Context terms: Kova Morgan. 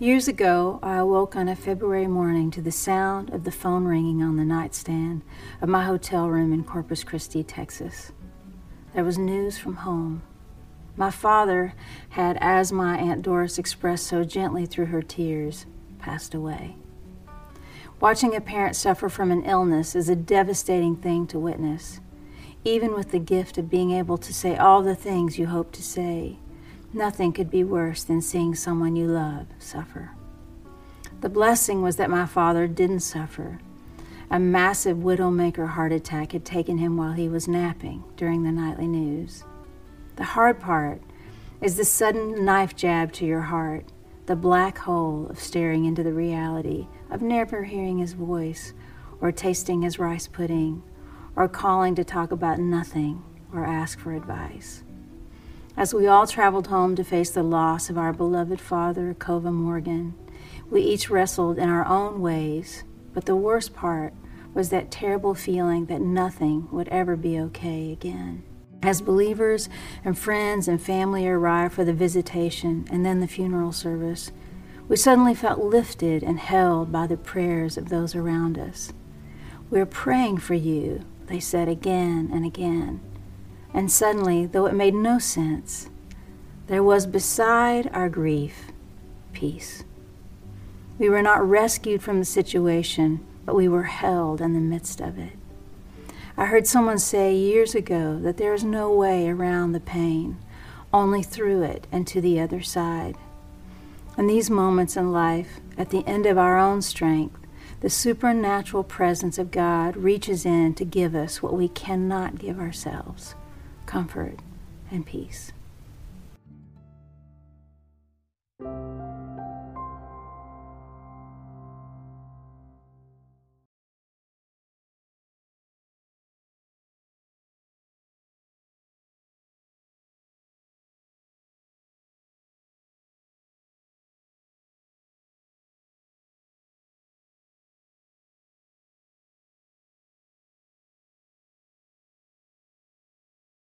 Years ago, I awoke on a February morning to the sound of the phone ringing on the nightstand of my hotel room in Corpus Christi, Texas. There was news from home. My father had, as my Aunt Doris expressed so gently through her tears, passed away. Watching a parent suffer from an illness is a devastating thing to witness, even with the gift of being able to say all the things you hope to say. Nothing could be worse than seeing someone you love suffer. The blessing was that my father didn't suffer. A massive widowmaker heart attack had taken him while he was napping during the nightly news. The hard part is the sudden knife jab to your heart, the black hole of staring into the reality of never hearing his voice or tasting his rice pudding or calling to talk about nothing or ask for advice. As we all traveled home to face the loss of our beloved father, Kova Morgan, we each wrestled in our own ways, but the worst part was that terrible feeling that nothing would ever be okay again. As believers and friends and family arrived for the visitation and then the funeral service, we suddenly felt lifted and held by the prayers of those around us. "We're praying for you," they said again and again. And suddenly, though it made no sense, there was beside our grief, peace. We were not rescued from the situation, but we were held in the midst of it. I heard someone say years ago that there is no way around the pain, only through it and to the other side. In these moments in life, at the end of our own strength, the supernatural presence of God reaches in to give us what we cannot give ourselves: comfort and peace.